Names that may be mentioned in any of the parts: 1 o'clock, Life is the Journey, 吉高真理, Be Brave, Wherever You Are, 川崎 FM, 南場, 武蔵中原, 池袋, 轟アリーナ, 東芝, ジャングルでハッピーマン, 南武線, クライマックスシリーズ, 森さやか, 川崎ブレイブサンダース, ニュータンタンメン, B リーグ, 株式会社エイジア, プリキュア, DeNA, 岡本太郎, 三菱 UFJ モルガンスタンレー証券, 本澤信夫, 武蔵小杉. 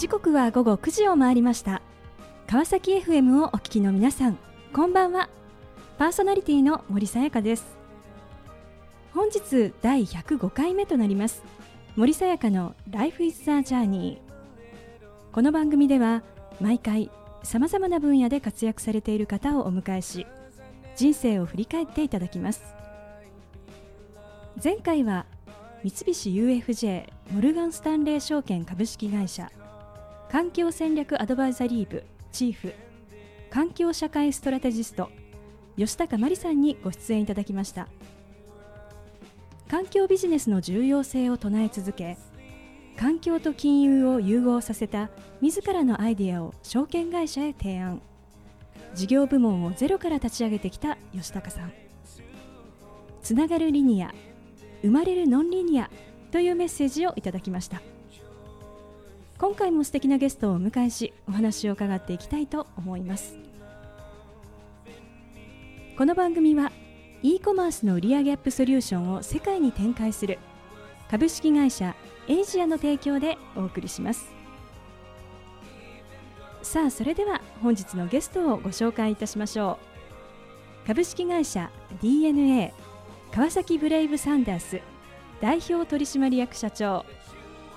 時刻は午後9時を回りました。川崎 FM をお聞きの皆さん、こんばんは。パーソナリティの森さやかです。本日第105回目となります、森さやかの Life is the Journey。 この番組では毎回さまざまな分野で活躍されている方をお迎えし、人生を振り返っていただきます。前回は三菱 UFJ モルガンスタンレー証券株式会社環境戦略アドバイザリー部チーフ環境社会ストラテジスト吉高真理さんにご出演いただきました。環境ビジネスの重要性を唱え続け、環境と金融を融合させた自らのアイデアを証券会社へ提案、事業部門をゼロから立ち上げてきた吉高さん。つながるリニア、生まれるノンリニアというメッセージをいただきました。今回も素敵なゲストをお迎えし、お話を伺っていきたいと思います。この番組は e コマースの売上アップソリューションを世界に展開する株式会社エイジアの提供でお送りします。さあ、それでは本日のゲストをご紹介いたしましょう。株式会社 DeNA 川崎ブレイブサンダース代表取締役社長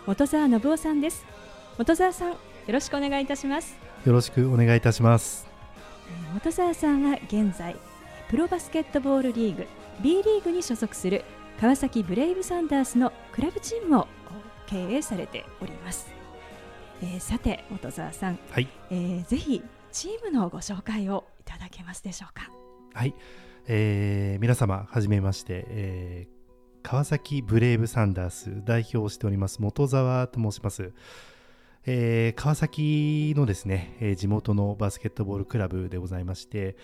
本澤信夫さんです。本澤さん、よろしくお願いいたします。よろしくお願いいたします。本澤さんは現在プロバスケットボールリーグ B リーグに所属する川崎ブレイブサンダースのクラブチームを経営されております。さて本澤さん、はい、ぜひチームのご紹介をいただけますでしょうか。はい、皆様はじめまして、川崎ブレイブサンダース代表をしております本澤と申します。川崎のですね、地元のバスケットボールクラブでございまして、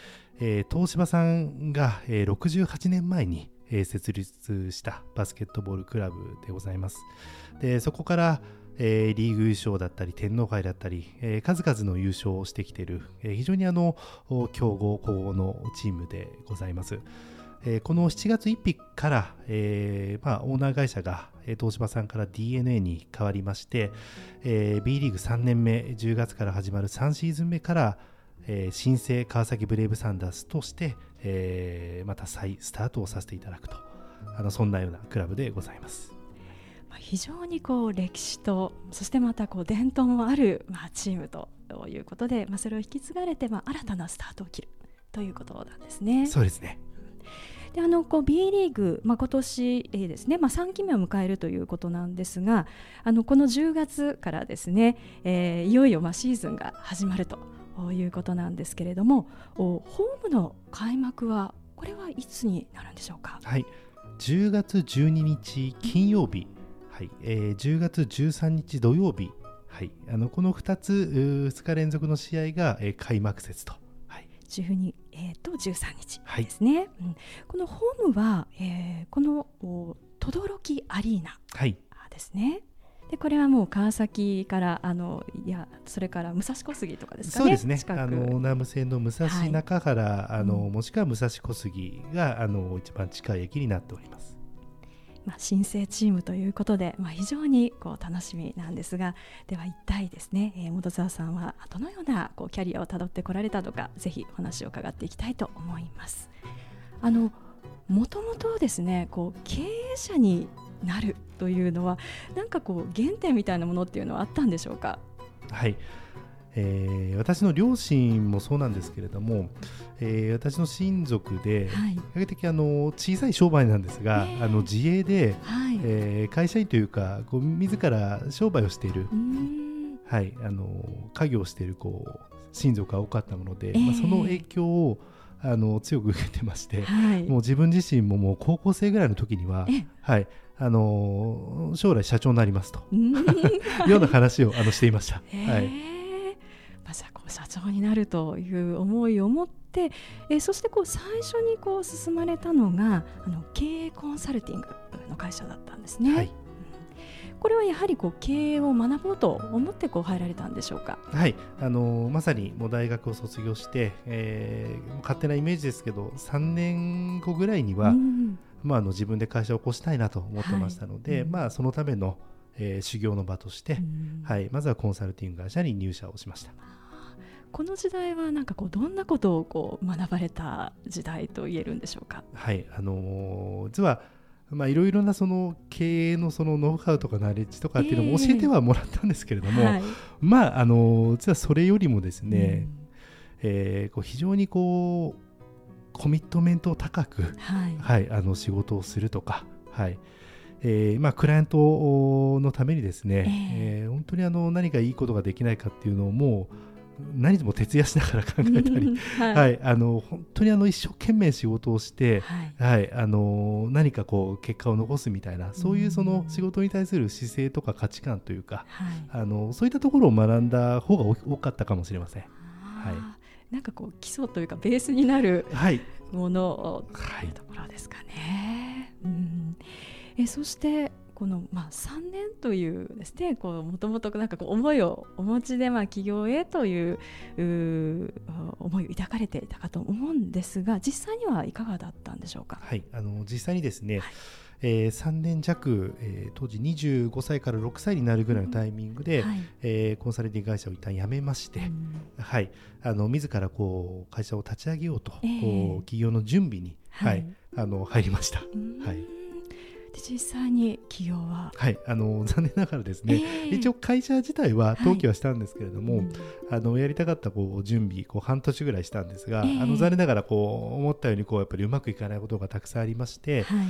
東芝さんが、68年前に、設立したバスケットボールクラブでございます。で、そこから、リーグ優勝だったり天皇杯だったり、数々の優勝をしてきている、非常に強豪校のチームでございます。この7月1日から、オーナー会社が東芝さんから DeNA に変わりまして、B リーグ3年目10月から始まる3シーズン目から、新生川崎ブレイブサンダースとして、また再スタートをさせていただくと、そんなようなクラブでございます。非常に歴史と、そしてまた伝統もある、チームということで、それを引き継がれて、新たなスタートを切るということなんですね。そうですね。で、B リーグ、今年ですね、3期目を迎えるということなんですが、この10月からですね、いよいよシーズンが始まるということなんですけれども、ホームの開幕はこれはいつになるんでしょうか。はい、10月12日金曜日、はい、10月13日土曜日、はい、この2日連続の試合が、開幕節と、12、13日ですね。はい、このホームは、この轟アリーナですね。はい、で、これはもう川崎からそれから武蔵小杉とかですかね。そうですね、南武線の武蔵中原、はい、もしくは武蔵小杉が一番近い駅になっております。新生チームということで、非常に楽しみなんですが、では一体ですね、本澤さんはどのようなキャリアをたどってこられたのか、ぜひお話を伺っていきたいと思います。もともとですね、経営者になるというのは、なんか原点みたいなものっていうのはあったんでしょうか。はい、私の両親もそうなんですけれども、私の親族で、はい、比較的小さい商売なんですが、自営で、はい、会社員というか自ら商売をしている、はい、家業をしている親族が多かったもので、その影響を強く受けてまして、はい、もう自分自身も、高校生ぐらいの時には、はい、将来社長になりますとような話をしていました。はい、社長になるという思いを持って、そして最初に進まれたのが経営コンサルティングの会社だったんですね。はい、これはやはり経営を学ぼうと思って入られたんでしょうか。はい、まさにもう大学を卒業して、勝手なイメージですけど3年後ぐらいには、自分で会社を起こしたいなと思ってましたので、はい、そのための修行の場として、はい、まずはコンサルティング会社に入社をしました。この時代はなんかこうどんなことをこう学ばれた時代と言えるんでしょうか。はい、実は、いろいろなその経営のそのノウハウとかナレッジとかっていうのも教えてはもらったんですけれども、はい、実はそれよりもですね、こう非常にこうコミットメントを高く、はいはい、仕事をするとか、はい、クライアントのためにですね、本当に何かいいことができないかっていうのをもう何でも徹夜しながら考えたり、はいはい、本当に一生懸命仕事をして、はいはい、何かこう結果を残すみたいな、そういうその仕事に対する姿勢とか価値観というか、はい、そういったところを学んだ方が多かったかもしれません。はい、なんかこう基礎というかベースになるものというところですかね。はい、うん、そしてこの3年というですね、もともとなんかこう思いをお持ちで起業へという思いを抱かれていたかと思うんですが、実際にはいかがだったんでしょうか。はい、実際にですね、はい、3年弱、当時25歳から6歳になるぐらいのタイミングで、はい、コンサルティング会社を一旦辞めまして、はい、自らこう会社を立ち上げようと、起業の準備に、はいはい、入りました。はい、で実際に起業は、はい、残念ながらですね、一応会社自体は登記はしたんですけれども、はい、やりたかったこう準備こう半年ぐらいしたんですが、残念ながらこう思ったようにこうやっぱりうまくいかないことがたくさんありまして、は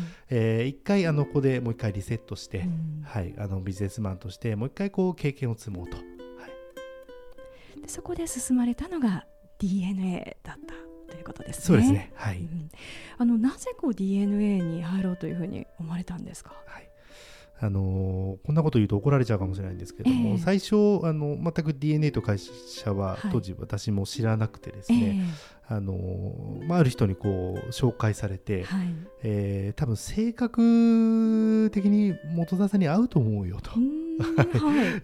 い、一回ここでもう一回リセットして、はい、ビジネスマンとしてもう一回こう経験を積もうと、はい、でそこで進まれたのが DeNA だったということですね。そうですね、はい、うん、なぜこう DeNA に入ろうというふうに思われたんですか。はい、こんなこと言うと怒られちゃうかもしれないんですけれども、最初全く DeNA と会社は当時私も知らなくてですね、はい、ある人にこう紹介されて、はい、多分性格的に元田さんに合うと思うよと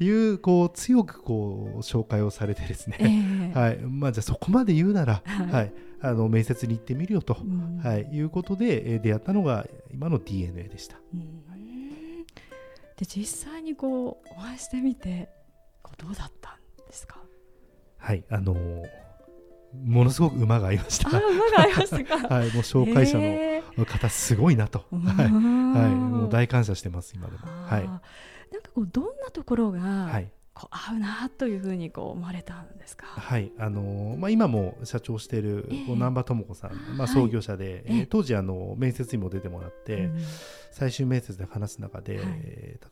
いうこう強くこう紹介をされてですね、はい、じゃあそこまで言うなら、はいはい、面接に行ってみるよと、はい、いうことで出会ったのが今の DeNA でした。で実際にこうお会いしてみてどうだったんですか。はい、ものすごく馬が合いました。あ、馬が合いましたか。はい、もう紹介者の方すごいなと、はいはい、もう大感謝してます今でも。はい、なんかこうどんなところが、はい、こう合うなというふうにこう思われたんですか。はい、今も社長している難波智子さん、創業者で、当時面接にも出てもらって、最終面接で話す中で、はい、例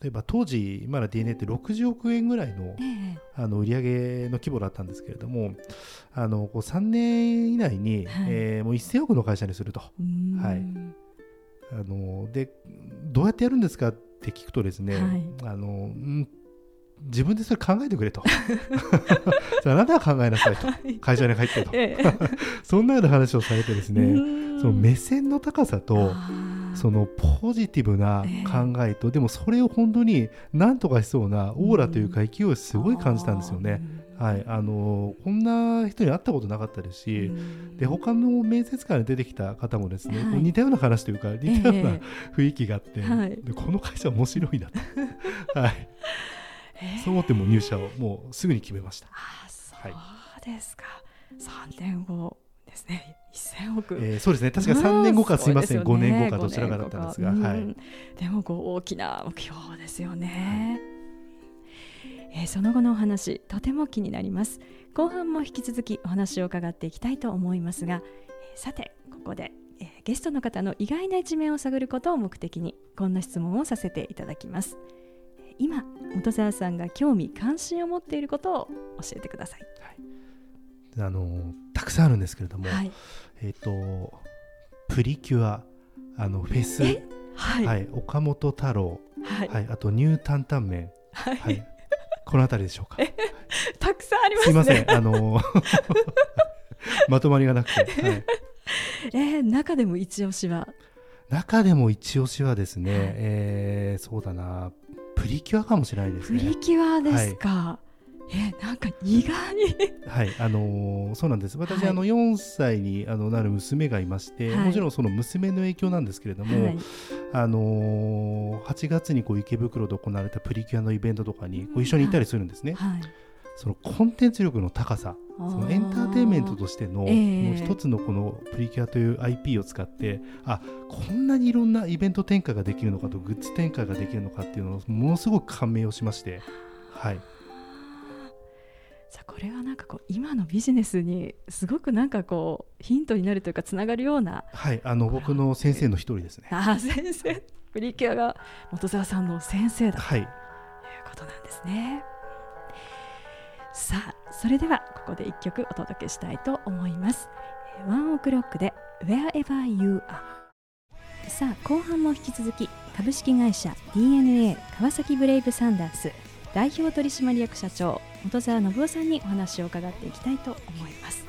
えば当時今の DeNA って60億円ぐらいの、売上の規模だったんですけれども、こう3年以内に、はい、もう1000億の会社にすると、はい、でどうやってやるんですかって聞くとですね、はい、自分でそれ考えてくれとじゃああなたは考えなさいと、はい、会社に入ってと、そんなような話をされてですね、その目線の高さとそのポジティブな考えと、でもそれを本当に何とかしそうなオーラというか勢いをすごい感じたんですよね。はい、こんな人に会ったことなかったですし、で他の面接官に出てきた方もですね、はい、似たような話というか似たような雰囲気があって、でこの会社面白いなと、はい、そう思っても入社をもうすぐに決めました。あ、そうですか、はい、3年後ですね、1000億、そうですね、確か3年後か、すいません、5年後かどちらかだったんですが、はい、でもこう大きな目標ですよね。はい、その後のお話とても気になります。後半も引き続きお話を伺っていきたいと思いますが、さてここで、ゲストの方の意外な一面を探ることを目的にこんな質問をさせていただきます。今本澤さんが興味関心を持っていることを教えてください。はい、たくさんあるんですけれども、はい、プリキュア、フェス、はいはい、岡本太郎、はいはい、あとニュータンタンメン、はいはい、このあたりでしょうか。たくさんありますね。すいません、まとまりがなくて、はい、中でも一押しはですね、はい、そうだな、プリキュアかもしれないですね。プリキュアですか。はい、なんか意外に、はい、そうなんです。私、はい、4歳になる娘がいまして、はい、もちろんその娘の影響なんですけれども、はい、8月にこう池袋で行われたプリキュアのイベントとかにこう一緒に行ったりするんですね、はい、そのコンテンツ力の高さ、そのエンターテインメントとしての一つのこのプリキュアという IP を使ってこんなにいろんなイベント展開ができるのかとグッズ展開ができるのかっていうのをものすごく感銘をしまして、はい、じゃあこれはなんかこう今のビジネスにすごくなんかこうヒントになるというかつながるような、はい、僕の先生の一人ですね。先生、プリキュアが本沢さんの先生だ、はい、ということなんですね。さあ、それではここで1曲お届けしたいと思います。1 o'clock で Wherever You Are。 さあ、後半も引き続き株式会社 DeNA 川崎ブレイブサンダース代表取締役社長本沢信夫さんにお話を伺っていきたいと思います。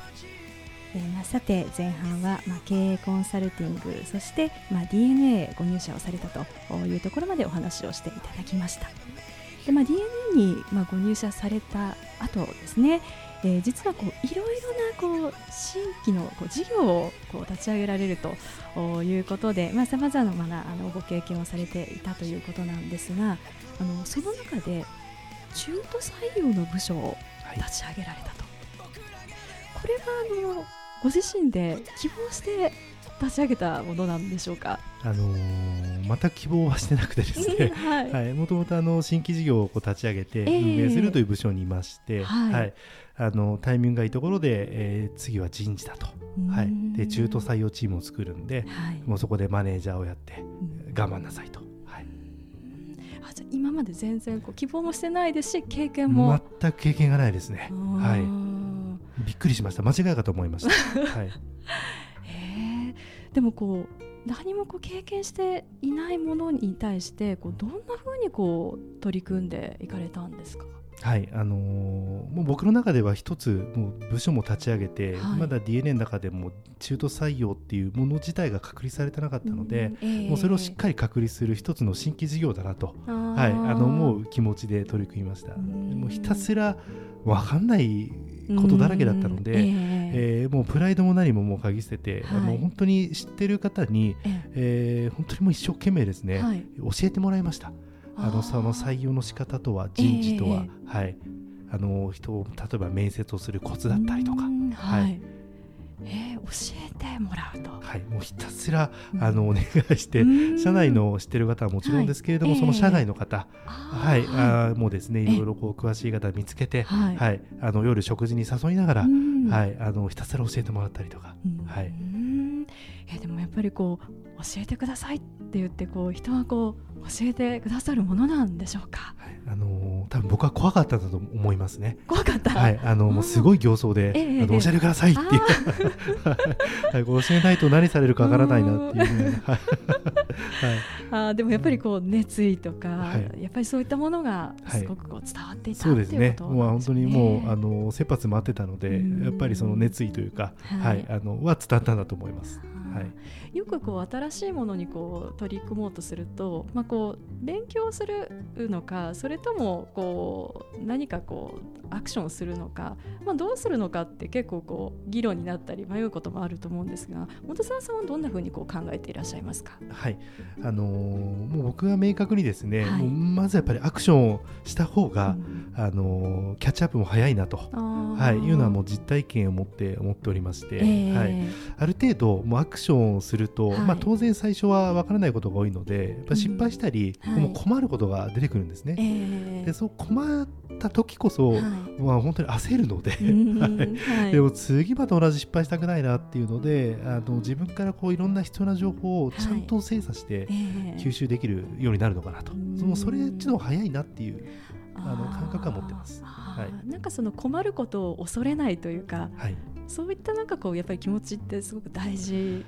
さて、前半は経営コンサルティング、そしてDeNA ご入社をされたというところまでお話をしていただきました。で、DeNA にご入社された後ですね、実はこういろいろなこう新規のこう事業をこう立ち上げられるということで、さまざまなご経験をされていたということなんですが、その中で中途採用の部署を立ち上げられたと、はい、これはご自身で希望して立ち上げたものなんでしょうか。また希望はしてなくてですね、もともと新規事業をこう立ち上げて運営するという部署にいまして、はいはい、タイミングがいいところで、次は人事だと、はい、で中途採用チームを作るんで、はい、もうそこでマネージャーをやって我慢なさいと、はい、じゃあ今まで全然こう希望もしてないですし、経験も全く経験がないですね、はい、びっくりしました。間違いかと思いました、はい。でもこう何もこう経験していないものに対してこうどんな風にこう取り組んでいかれたんですか。はい、もう僕の中では一つもう部署も立ち上げて、はい、まだ DeNA の中でも中途採用っていうもの自体が確立されてなかったので、もうそれをしっかり確立する一つの新規事業だなと、はい、思う気持ちで取り組みました。もうひたすら分かんないことだらけだったので、もうプライドも何ももう嗅ぎ捨てて、はい、本当に知ってる方に、本当にもう一生懸命ですね、はい、教えてもらいました。その採用の仕方とは人事とは、はい、人を例えば面接をするコツだったりとか、はい、教えてもらうと、はい、もうひたすらお願いして、社内の知ってる方はもちろんですけれども、はい、その社外の方、はい、もうですね、いろいろこう詳しい方見つけて、はいはい、夜食事に誘いながら、はい、ひたすら教えてもらったりとか、はい、でもやっぱりこう教えてくださいって言ってこう人はこう教えてくださるものなんでしょうか。はい、多分僕は怖かったんだと思いますね。怖かった、はい、もうすごい形相で、教えてくださいっていう教えないと何されるかわからないなっていう、ね、はい、でもやっぱりこう熱意とか、はい、やっぱりそういったものがすごくこう伝わっていた、はい、っていうことなんですね。そうですね、もう本当にもう切羽詰まってたので、やっぱりその熱意というか、はいはい、は伝わったんだと思います。はい、よくこう新しいものにこう取り組もうとすると、こう勉強するのか、それともこう何かこうアクションするのか、どうするのかって結構こう議論になったり迷うこともあると思うんですが、本沢さんはどんなふうにこう考えていらっしゃいますか。はい、もう僕は明確にですね、はい、まずやっぱりアクションをした方が、キャッチアップも早いなと、はい、いうのはもう実体験を持って思っておりまして、はい、ある程度もうアクションをすると、はい、当然最初は分からないことが多いので、やっぱ失敗したり、もう困ることが出てくるんですね、で、そう困った時こそ、はい、本当に焦るので、はい、でも次また同じ失敗したくないなっていうので、自分からこういろんな必要な情報をちゃんと精査して吸収できるようになるのかなと、もうそれちょっと早いなっていう感覚は持ってます。はい、なんかその困ることを恐れないというか、はい、そういったなんかこうやっぱり気持ちってすごく大事、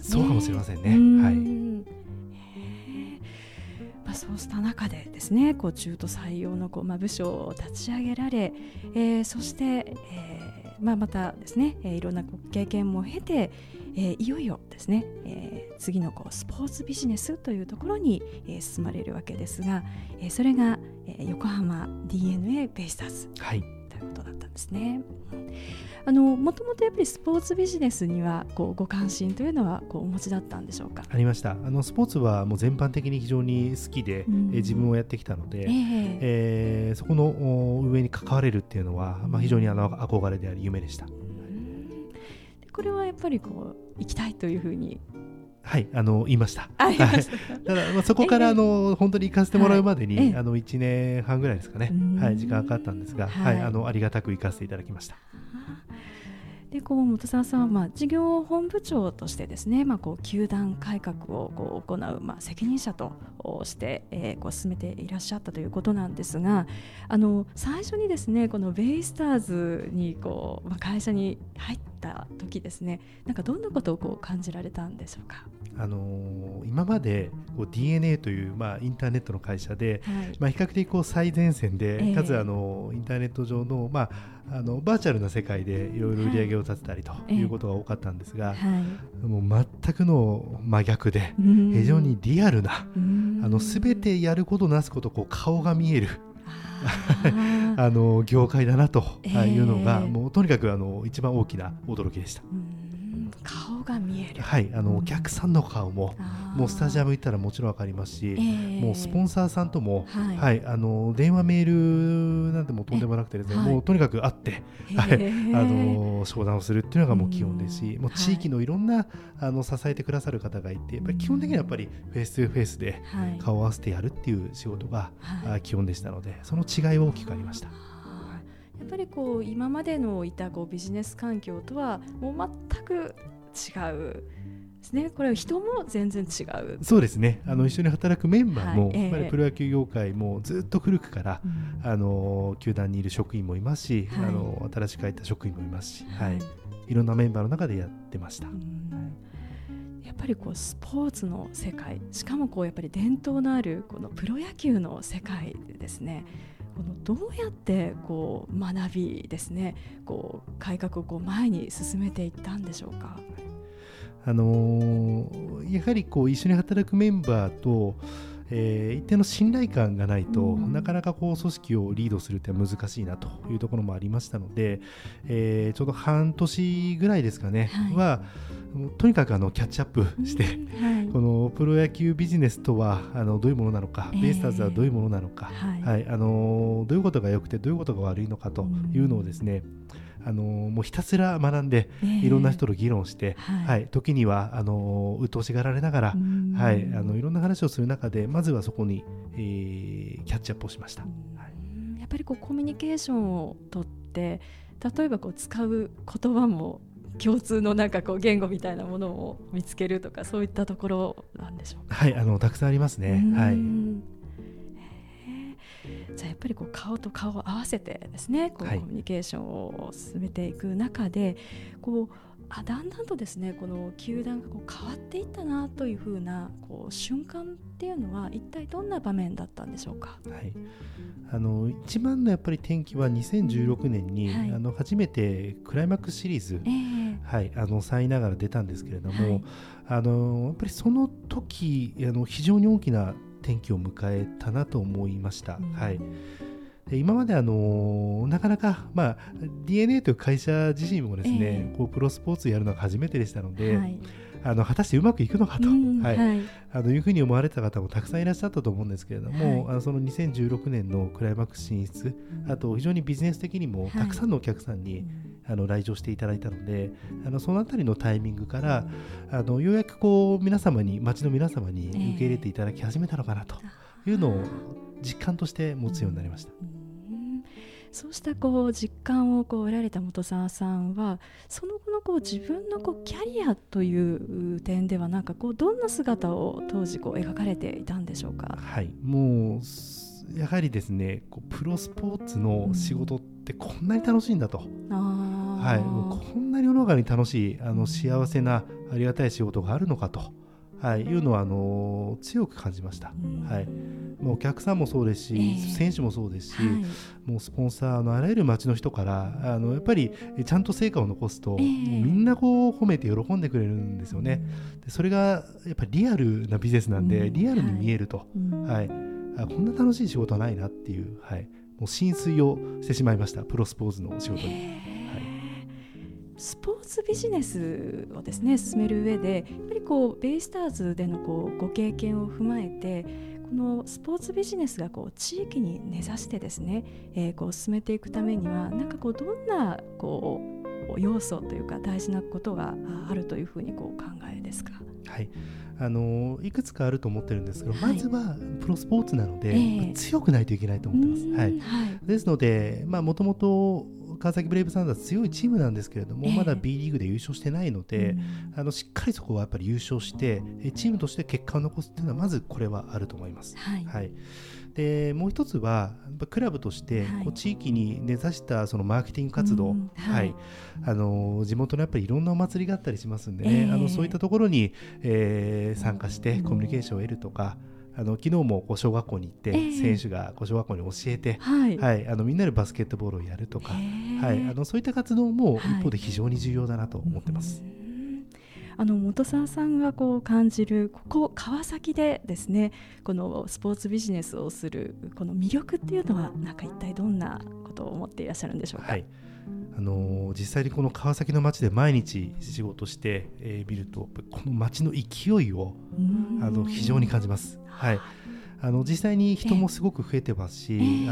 そうかもしれませんね。そうした中でですね、こう中途採用のこう部署を立ち上げられ、そして、またですね、いろんな経験も経て、いよいよですね、次のこうスポーツビジネスというところに、進まれるわけですが、それが、横浜DeNAベイスターズ、はい、といういうことだったんですね。もともとやっぱりスポーツビジネスにはこうご関心というのはこうお持ちだったんでしょうか。ありました。スポーツはもう全般的に非常に好きで、自分をやってきたので、そこの上に関われるっていうのは、非常に憧れであり夢でした。これはやっぱりこう行きたいというふうにはい言いました。はい、ただ、そこから本当に行かせてもらうまでに、1年半ぐらいですかね、時間がかかったんですが、ありがたく行かせていただきました。でこう本沢さんは、事業本部長としてですね、こう球団改革をこう行う、責任者として、こう進めていらっしゃったということなんですが、最初にですねこのベイスターズにこう、会社に入った時ですね、なんかどんなことをこう感じられたんでしょうか。今までこう DeNA という、インターネットの会社で、比較的こう最前線でかつ、インターネット上の、バーチャルな世界でいろいろ売り上げを立てたりということが多かったんですが、もう全くの真逆で非常にリアルな全てやることなすことこう顔が見える業界だなというのが、もうとにかく一番大きな驚きでした。顔が見える、お客さんの顔も、もうスタジアム行ったらもちろん分かりますし、もうスポンサーさんとも、電話メールなんてもうとんでもなくてですね、もうとにかく会って、商談をするっていうのがもう基本ですし、もう地域のいろんな支えてくださる方がいて、やっぱり基本的にはやっぱりフェイストゥフェイスで顔を合わせてやるっていう仕事が基本でしたので、その違いは大きくありました。やっぱりこう今までのいたこうビジネス環境とはもう全く違うですね。これは人も全然違う。そうですね。一緒に働くメンバーも、やっぱりプロ野球業界もずっと古くから、球団にいる職員もいますし、新しく入った職員もいますし、いろんなメンバーの中でやってました。やっぱりこうスポーツの世界、しかもこうやっぱり伝統のあるこのプロ野球の世界でですね、このどうやってこう学びですね、こう改革をこう前に進めていったんでしょうか。やはりこう一緒に働くメンバーと、一定の信頼感がないと、なかなかこう組織をリードするっては難しいなというところもありましたので、ちょうど半年ぐらいですかね、はとにかくキャッチアップして、このプロ野球ビジネスとはどういうものなのか、ベイスターズはどういうものなのか、どういうことが良くてどういうことが悪いのかというのをですね、もうひたすら学んで、いろんな人と議論して、時にはうっとうしがられながら、いろんな話をする中で、まずはそこに、キャッチアップをしました。やっぱりこうコミュニケーションをとって、例えばこう使う言葉も共通のなんかこう言語みたいなものを見つけるとか、そういったところなんでしょうか。たくさんありますね。じゃあやっぱりこう顔と顔を合わせてですね、こうコミュニケーションを進めていく中で、こうだんだんとですね、この球団がこう変わっていったなというふうなこう瞬間っていうのは一体どんな場面だったんでしょうか。一番のやっぱり転機は2016年に、初めてクライマックスシリーズ、3位ながら出たんですけれども、やっぱりその時非常に大きな転機を迎えたなと思いました。で今までなかなか、DeNA という会社自身もですね、こうプロスポーツやるのが初めてでしたので、果たしてうまくいくのかと、いうふうに思われた方もたくさんいらっしゃったと思うんですけれども、その2016年のクライマックス進出、あと非常にビジネス的にもたくさんのお客さんに、来場していただいたので、そのあたりのタイミングからようやくこう皆様に、町の皆様に受け入れていただき始めたのかなというのを実感として持つようになりました。そうしたこう実感をこう得られた本沢さんは、その後のこう自分のこうキャリアという点では、なんかこうどんな姿を当時こう描かれていたんでしょうか。もうやはりですね、こうプロスポーツの仕事ってこんなに楽しいんだと、こんなに世の中に楽しい幸せなありがたい仕事があるのかと、いうのは強く感じました。お客さんもそうですし、選手もそうですし、もうスポンサーのあらゆる町の人からやっぱりちゃんと成果を残すと、みんなこう褒めて喜んでくれるんですよね。でそれがやっぱりリアルなビジネスなんで、リアルに見えると、こんな楽しい仕事はないなっていう、もう浸水をしてしまいました、プロスポーズの仕事に、スポーツビジネスをですね進める上で、やっぱりこうベイスターズでのこうご経験を踏まえて、このスポーツビジネスがこう地域に根ざしてですね、こう進めていくためには、なんかこうどんなこう要素というか大事なことがあるというふうにこう考えですか？はい、いくつかあると思ってるんですけど、まずはプロスポーツなので、強くないといけないと思ってます、ですので、もともと川崎ブレイブサンダーズ強いチームなんですけれども、まだ B リーグで優勝してないので、しっかりそこはやっぱり優勝してチームとして結果を残すっていうのは、まずこれはあると思います、でもう一つはクラブとしてこう地域に根ざしたそのマーケティング活動、地元のやっぱりいろんなお祭りがあったりしますんでね、そういったところに、参加してコミュニケーションを得るとか、昨日も小学校に行って、選手が小学校に教えて、みんなでバスケットボールをやるとか、そういった活動も一方で非常に重要だなと思ってます、本沢さんがこう感じる、ここ川崎でですね、このスポーツビジネスをするこの魅力っていうのは、なんか一体どんなことを思っていらっしゃるんでしょうか？実際にこの川崎の街で毎日仕事してみ、ると、この街の勢いを非常に感じます、実際に人もすごく増えてますし、い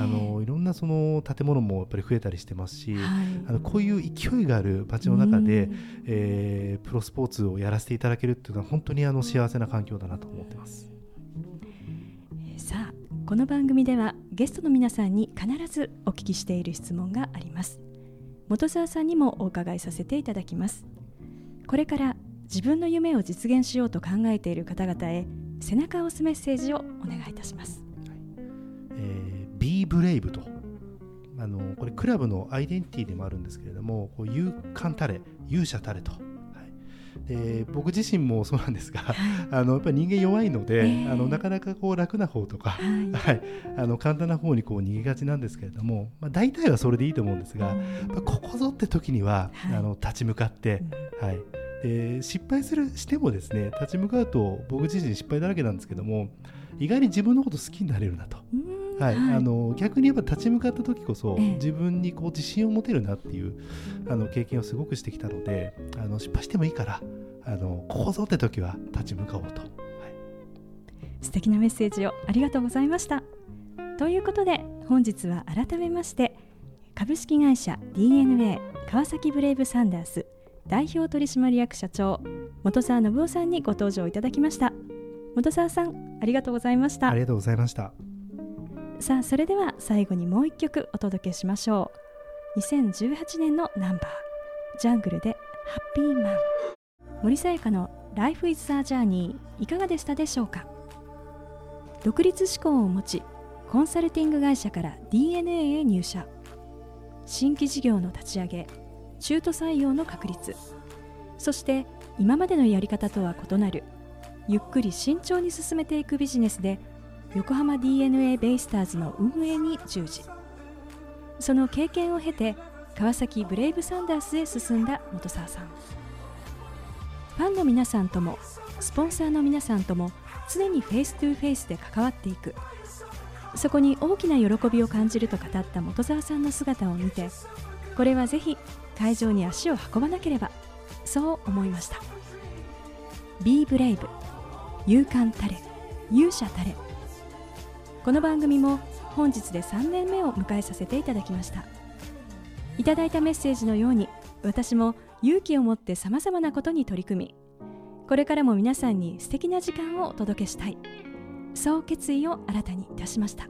ろんなその建物もやっぱり増えたりしてますし、こういう勢いがある街の中で、プロスポーツをやらせていただけるっていうのは、本当に幸せな環境だなと思ってます。さあ、この番組ではゲストの皆さんに必ずお聞きしている質問があります。本沢さんにもお伺いさせていただきます。これから自分の夢を実現しようと考えている方々へ、背中を押すメッセージをお願いいたします、Be Brave と、これクラブのアイデンティティでもあるんですけれども、こう勇敢たれ、勇者たれと、僕自身もそうなんですが、やっぱり人間弱いので、なかなかこう楽な方とか、簡単な方にこう逃げがちなんですけれども、大体はそれでいいと思うんですが、ここぞって時には、立ち向かって、失敗してもですね、立ち向かうと僕自身失敗だらけなんですけども、意外に自分のこと好きになれるなと、逆に言えば立ち向かった時こそ自分にこう自信を持てるなっていう経験をすごくしてきたので、失敗してもいいから、ここぞって時は立ち向かおうと、素敵なメッセージをありがとうございました。ということで、本日は改めまして、株式会社 DeNA 川崎ブレイブサンダース代表取締役社長、本沢信夫さんにご登場いただきました。本沢さん、ありがとうございました。ありがとうございました。さあ、それでは最後にもう一曲お届けしましょう。2018年のナンバー、ジャングルでハッピーマン。森さやかの Life is a Journey、 いかがでしたでしょうか？独立志向を持ち、コンサルティング会社から DeNA へ入社、新規事業の立ち上げ、中途採用の確立、そして今までのやり方とは異なるゆっくり慎重に進めていくビジネスで、横浜 DeNA ベイスターズの運営に従事。その経験を経て川崎ブレイブサンダースへ進んだ本沢さん。ファンの皆さんともスポンサーの皆さんとも常にフェイストゥフェイスで関わっていく、そこに大きな喜びを感じると語った本沢さんの姿を見て、これはぜひ会場に足を運ばなければ、そう思いました。 Be Brave、 勇敢たれ、勇者たれ。この番組も本日で3年目を迎えさせていただきました。いただいたメッセージのように、私も勇気を持って様々なことに取り組み、これからも皆さんに素敵な時間をお届けしたい、そう決意を新たにいたしました。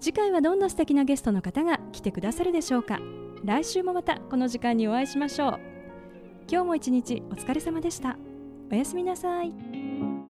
次回はどんな素敵なゲストの方が来てくださるでしょうか？来週もまたこの時間にお会いしましょう。今日も一日お疲れ様でした。おやすみなさい。